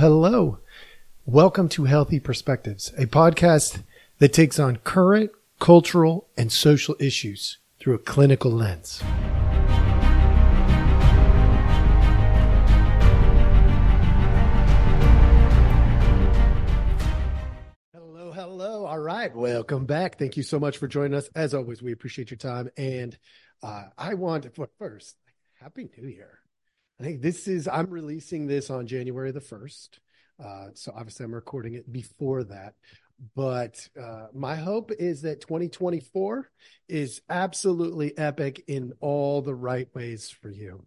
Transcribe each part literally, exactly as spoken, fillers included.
hello. Welcome to Healthy Perspectives, a podcast that takes on current, cultural, and social issues through a clinical lens. Hello, hello. All right. Welcome back. Thank you so much for joining us. As always, we appreciate your time. And uh, I want to, first, Happy New Year. I think this is, I'm releasing this on January the first. Uh, so obviously I'm recording it before that. But uh, my hope is that twenty twenty-four is absolutely epic in all the right ways for you.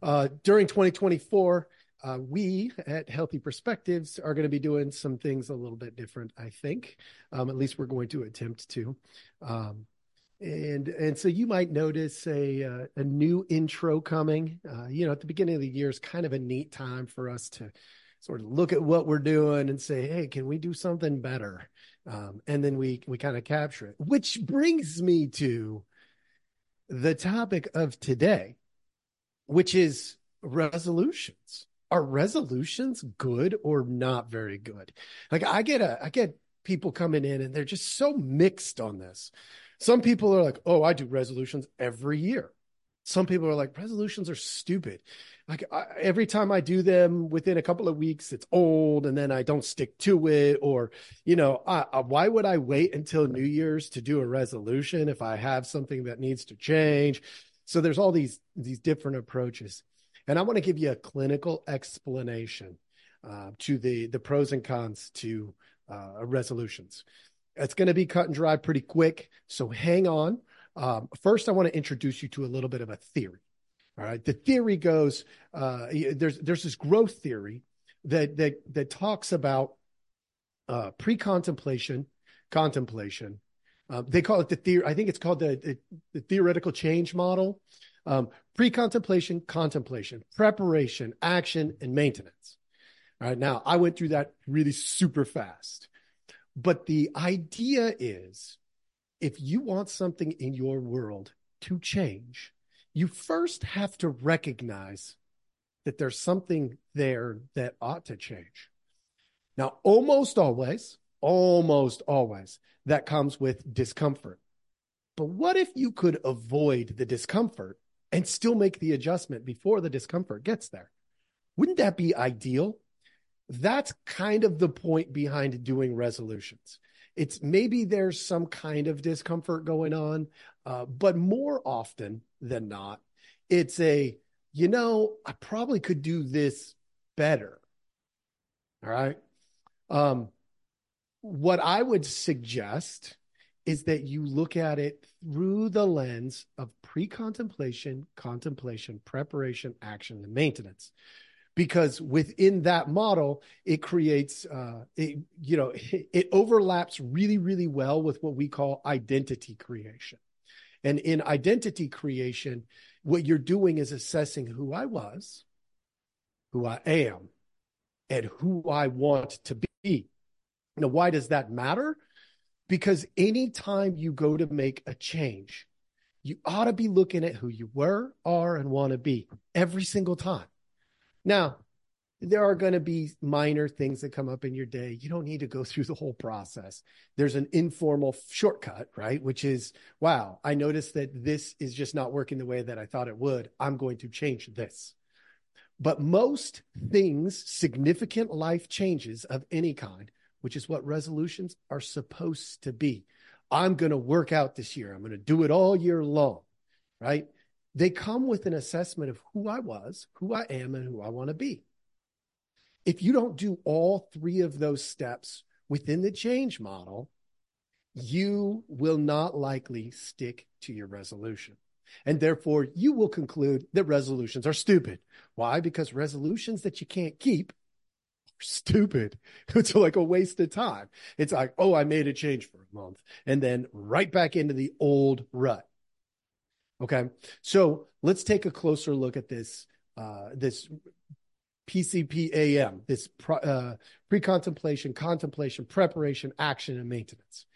Uh, during twenty twenty-four, uh, we at Healthy Perspectives are going to be doing some things a little bit different, I think. Um, at least we're going to attempt to. Um, And and so you might notice a uh, a new intro coming. Uh, you know, at the beginning of the year is kind of a neat time for us to sort of look at what we're doing and say, hey, can we do something better? Um, and then we we kind of capture it, which brings me to the topic of today, which is resolutions. Are resolutions good or not very good? Like I get a I get people coming in and they're just so mixed on this. Some people are like, oh, I do resolutions every year. Some people are like, resolutions are stupid. Like I, every time I do them within a couple of weeks, it's old and then I don't stick to it. Or, you know, I, I, why would I wait until New Year's to do a resolution if I have something that needs to change? So there's all these, these different approaches. And I want to give you a clinical explanation uh, to the, the pros and cons to uh, resolutions. It's going to be cut and dry pretty quick, so hang on. Um, first, I want to introduce you to a little bit of a theory. All right, the theory goes uh, there's there's this growth theory that that that talks about uh, pre-contemplation, contemplation. Uh, they call it the theory. I think it's called the, the, the theoretical change model. Um, pre-contemplation, contemplation, preparation, action, and maintenance. All right, now I went through that really super fast. But the idea is, if you want something in your world to change, you first have to recognize that there's something there that ought to change. Now, almost always, almost always, that comes with discomfort. But what if you could avoid the discomfort and still make the adjustment before the discomfort gets there? Wouldn't that be ideal? That's kind of the point behind doing resolutions. It's maybe there's some kind of discomfort going on, uh, but more often than not, it's a, you know, I probably could do this better. All right. Um, what I would suggest is that you look at it through the lens of pre-contemplation, contemplation, preparation, action, and maintenance. Because within that model, it creates, uh, it, you know, it, it overlaps really, really well with what we call identity creation. And in identity creation, what you're doing is assessing who I was, who I am, and who I want to be. Now, why does that matter? Because anytime you go to make a change, you ought to be looking at who you were, are, and want to be every single time. Now, there are going to be minor things that come up in your day. You don't need to go through the whole process. There's an informal shortcut, right? Which is, wow, I noticed that this is just not working the way that I thought it would. I'm going to change this. But most things, significant life changes of any kind, which is what resolutions are supposed to be. I'm going to work out this year. I'm going to do it all year long, right? They come with an assessment of who I was, who I am, and who I want to be. If you don't do all three of those steps within the change model, you will not likely stick to your resolution. And therefore, you will conclude that resolutions are stupid. Why? Because resolutions that you can't keep are stupid. It's like a waste of time. It's like, oh, I made a change for a month, and then right back into the old rut. Okay, so let's take a closer look at this uh, this P C P A M, this pro, uh, pre-contemplation, contemplation, preparation, action, and maintenance.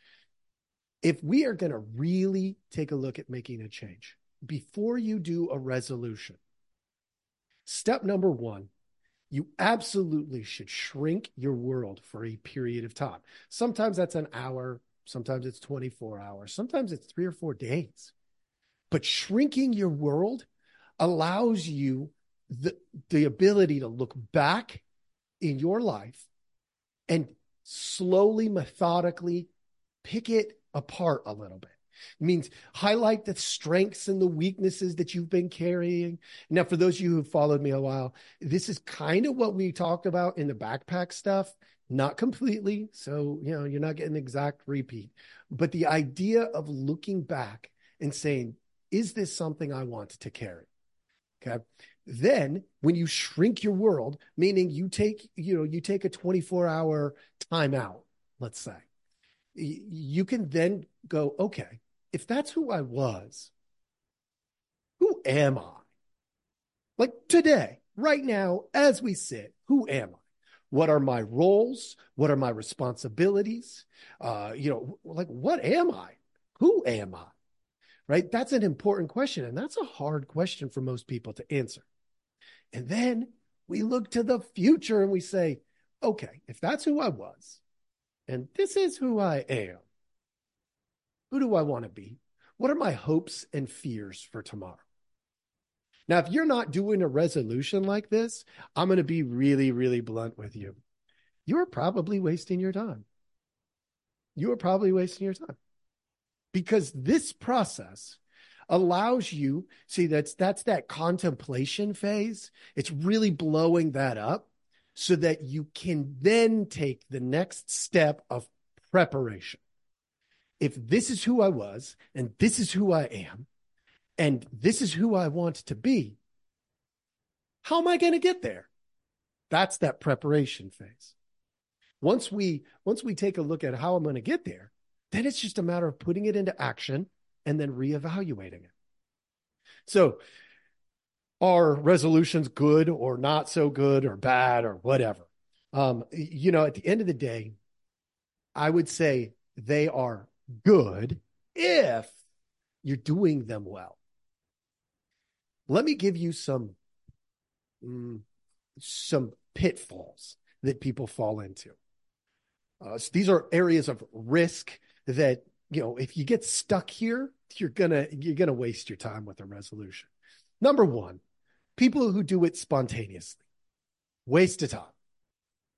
If we are going to really take a look at making a change, before you do a resolution, step number one you absolutely should shrink your world for a period of time. Sometimes that's an hour. Sometimes it's twenty-four hours. Sometimes it's three or four days. But shrinking your world allows you the, the ability to look back in your life and slowly, methodically pick it apart a little bit. It means highlight the strengths and the weaknesses that you've been carrying. Now, for those of you who followed me a while, this is kind of what we talk about in the backpack stuff. Not completely, so you know, you're not getting exact repeat. But the idea of looking back and saying, is this something I want to carry? Okay. Then when you shrink your world, meaning you take, you know, you take a twenty-four hour timeout, let's say, you can then go, okay, if that's who I was, who am I? Like today, right now, as we sit, who am I? What are my roles? What are my responsibilities? Uh, you know, like, what am I? Who am I? Right? That's an important question. And that's a hard question for most people to answer. And then we look to the future and we say, okay, if that's who I was, and this is who I am, who do I want to be? What are my hopes and fears for tomorrow? Now, if you're not doing a resolution like this, I'm going to be really, really blunt with you. You're probably wasting your time. You are probably wasting your time. Because this process allows you, see, that's that's that contemplation phase. It's really blowing that up so that you can then take the next step of preparation. If this is who I was, and this is who I am, and this is who I want to be, how am I going to get there? That's that preparation phase. Once we once we take a look at how I'm going to get there, then it's just a matter of putting it into action and then reevaluating it. So are resolutions good or not so good or bad or whatever? Um, you know, at the end of the day, I would say they are good if you're doing them well. Let me give you some, mm, some pitfalls that people fall into. Uh, so these are areas of risk that, you know, if you get stuck here, you're gonna you're gonna waste your time with a resolution. Number one, people who do it spontaneously, waste of time,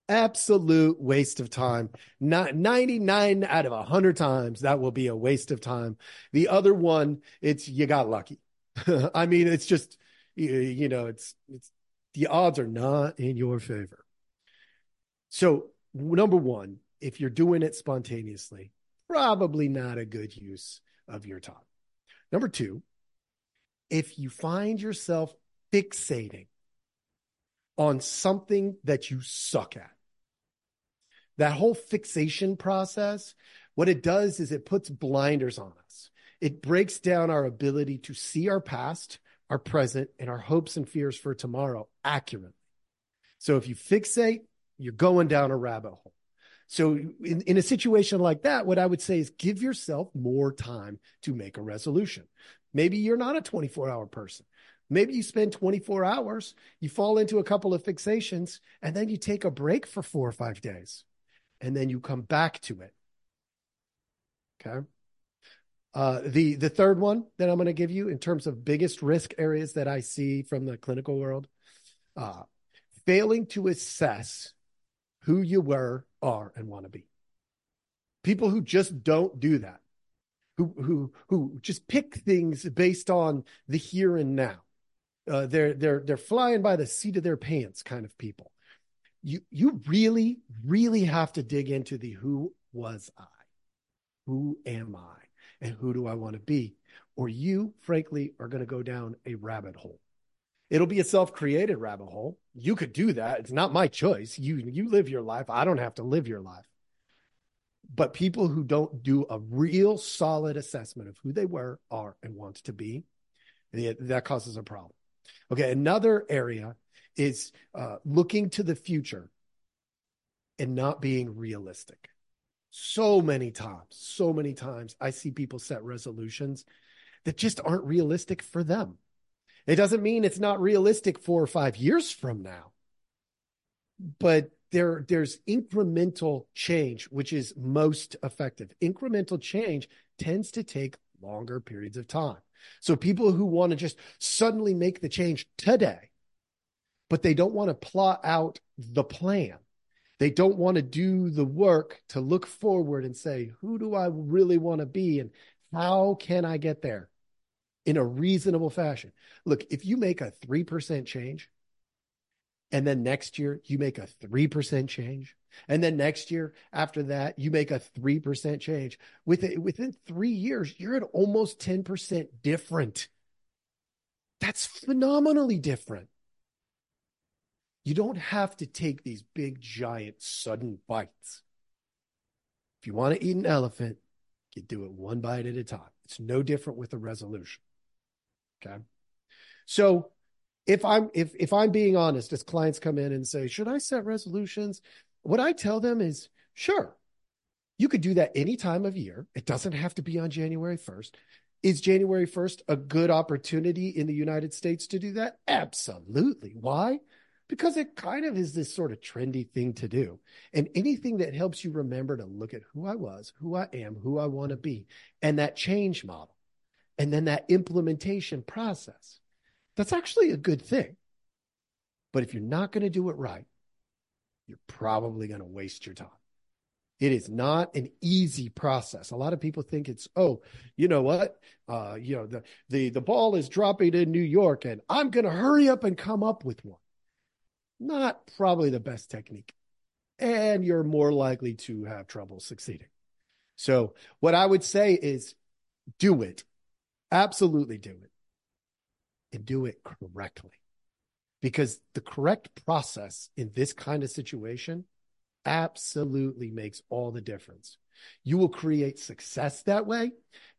absolute waste of time. Not ninety-nine out of a hundred times that will be a waste of time. The other one, it's you got lucky. I mean, it's just, you, you know, it's it's the odds are not in your favor. So number one, if you're doing it spontaneously, probably not a good use of your time. Number two, if you find yourself fixating on something that you suck at, that whole fixation process, what it does is it puts blinders on us. It breaks down our ability to see our past, our present, and our hopes and fears for tomorrow accurately. So if you fixate, you're going down a rabbit hole. So in, in a situation like that, what I would say is give yourself more time to make a resolution. Maybe you're not a twenty-four hour person. Maybe you spend twenty-four hours, you fall into a couple of fixations, and then you take a break for four or five days, and then you come back to it. Okay. Uh, the, the third one that I'm going to give you in terms of biggest risk areas that I see from the clinical world, uh, failing to assess who you were, are, and want to be. People who just don't do that, who who who just pick things based on the here and now. Uh, they're they're they're flying by the seat of their pants kind of people. You you really really have to dig into the who was I, who am I, and who do I want to be, or you frankly are going to go down a rabbit hole. It'll be a self-created rabbit hole. You could do that. It's not my choice. You you live your life. I don't have to live your life. But people who don't do a real solid assessment of who they were, are, and want to be, that causes a problem. Okay, another area is uh, looking to the future and not being realistic. So many times, so many times I see people set resolutions that just aren't realistic for them. It doesn't mean it's not realistic four or five years from now, but there, there's incremental change, which is most effective. Incremental change tends to take longer periods of time. So people who want to just suddenly make the change today, but they don't want to plot out the plan. They don't want to do the work to look forward and say, who do I really want to be and how can I get there in a reasonable fashion? Look, if you make a three percent change, and then next year you make a three percent change, and then next year after that you make a three percent change, within, within three years, you're at almost ten percent different. That's phenomenally different. You don't have to take these big, giant, sudden bites. If you want to eat an elephant, you do it one bite at a time. It's no different with a resolution. Okay. So if I'm, if, if I'm being honest, as clients come in and say, should I set resolutions? What I tell them is, sure, you could do that any time of year. It doesn't have to be on January first. Is January first a good opportunity in the United States to do that? Absolutely. Why? Because it kind of is this sort of trendy thing to do. And anything that helps you remember to look at who I was, who I am, who I want to be, and that change model, and then that implementation process, that's actually a good thing. But if you're not going to do it right, you're probably going to waste your time. It is not an easy process. A lot of people think it's, oh, you know what? Uh, you know, the, the, the ball is dropping in New York and I'm going to hurry up and come up with one. Not probably the best technique, and you're more likely to have trouble succeeding. So what I would say is do it. Absolutely do it, and do it correctly, because the correct process in this kind of situation absolutely makes all the difference. You will create success that way,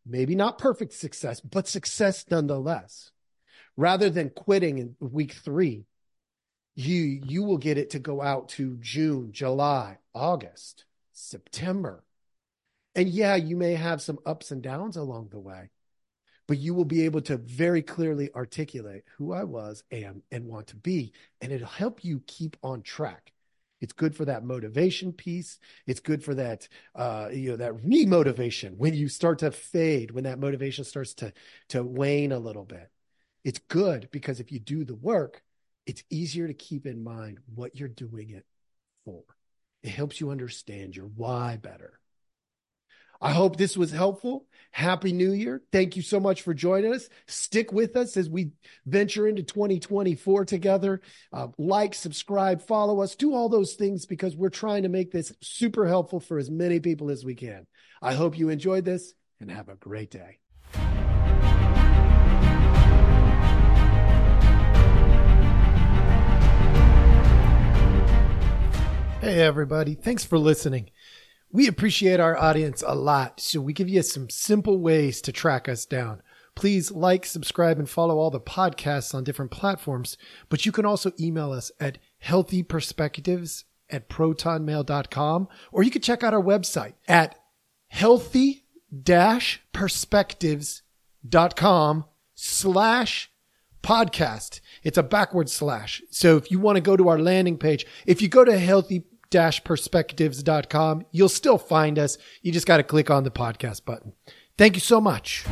maybe not perfect success, but success nonetheless, rather than quitting in week three. You you will get it to go out to June, July, August, September. And yeah, you may have some ups and downs along the way, but you will be able to very clearly articulate who I was, am, and want to be. And it'll help you keep on track. It's good for that motivation piece. It's good for that, uh, you know, that re-motivation when you start to fade, when that motivation starts to, to wane a little bit. It's good because if you do the work, it's easier to keep in mind what you're doing it for. It helps you understand your why better. I hope this was helpful. Happy New Year. Thank you so much for joining us. Stick with us as we venture into twenty twenty-four together. Uh, like, subscribe, follow us. Do all those things because we're trying to make this super helpful for as many people as we can. I hope you enjoyed this and have a great day. Hey, everybody. Thanks for listening. We appreciate our audience a lot, so we give you some simple ways to track us down. Please like, subscribe, and follow all the podcasts on different platforms, but you can also email us at healthy perspectives at proton mail dot com, or you can check out our website at healthy dash perspectives dot com slash podcast. It's a backward slash. So if you want to go to our landing page, if you go to healthy perspectives dot com, you'll still find us. You just got to click on the podcast button. Thank you so much.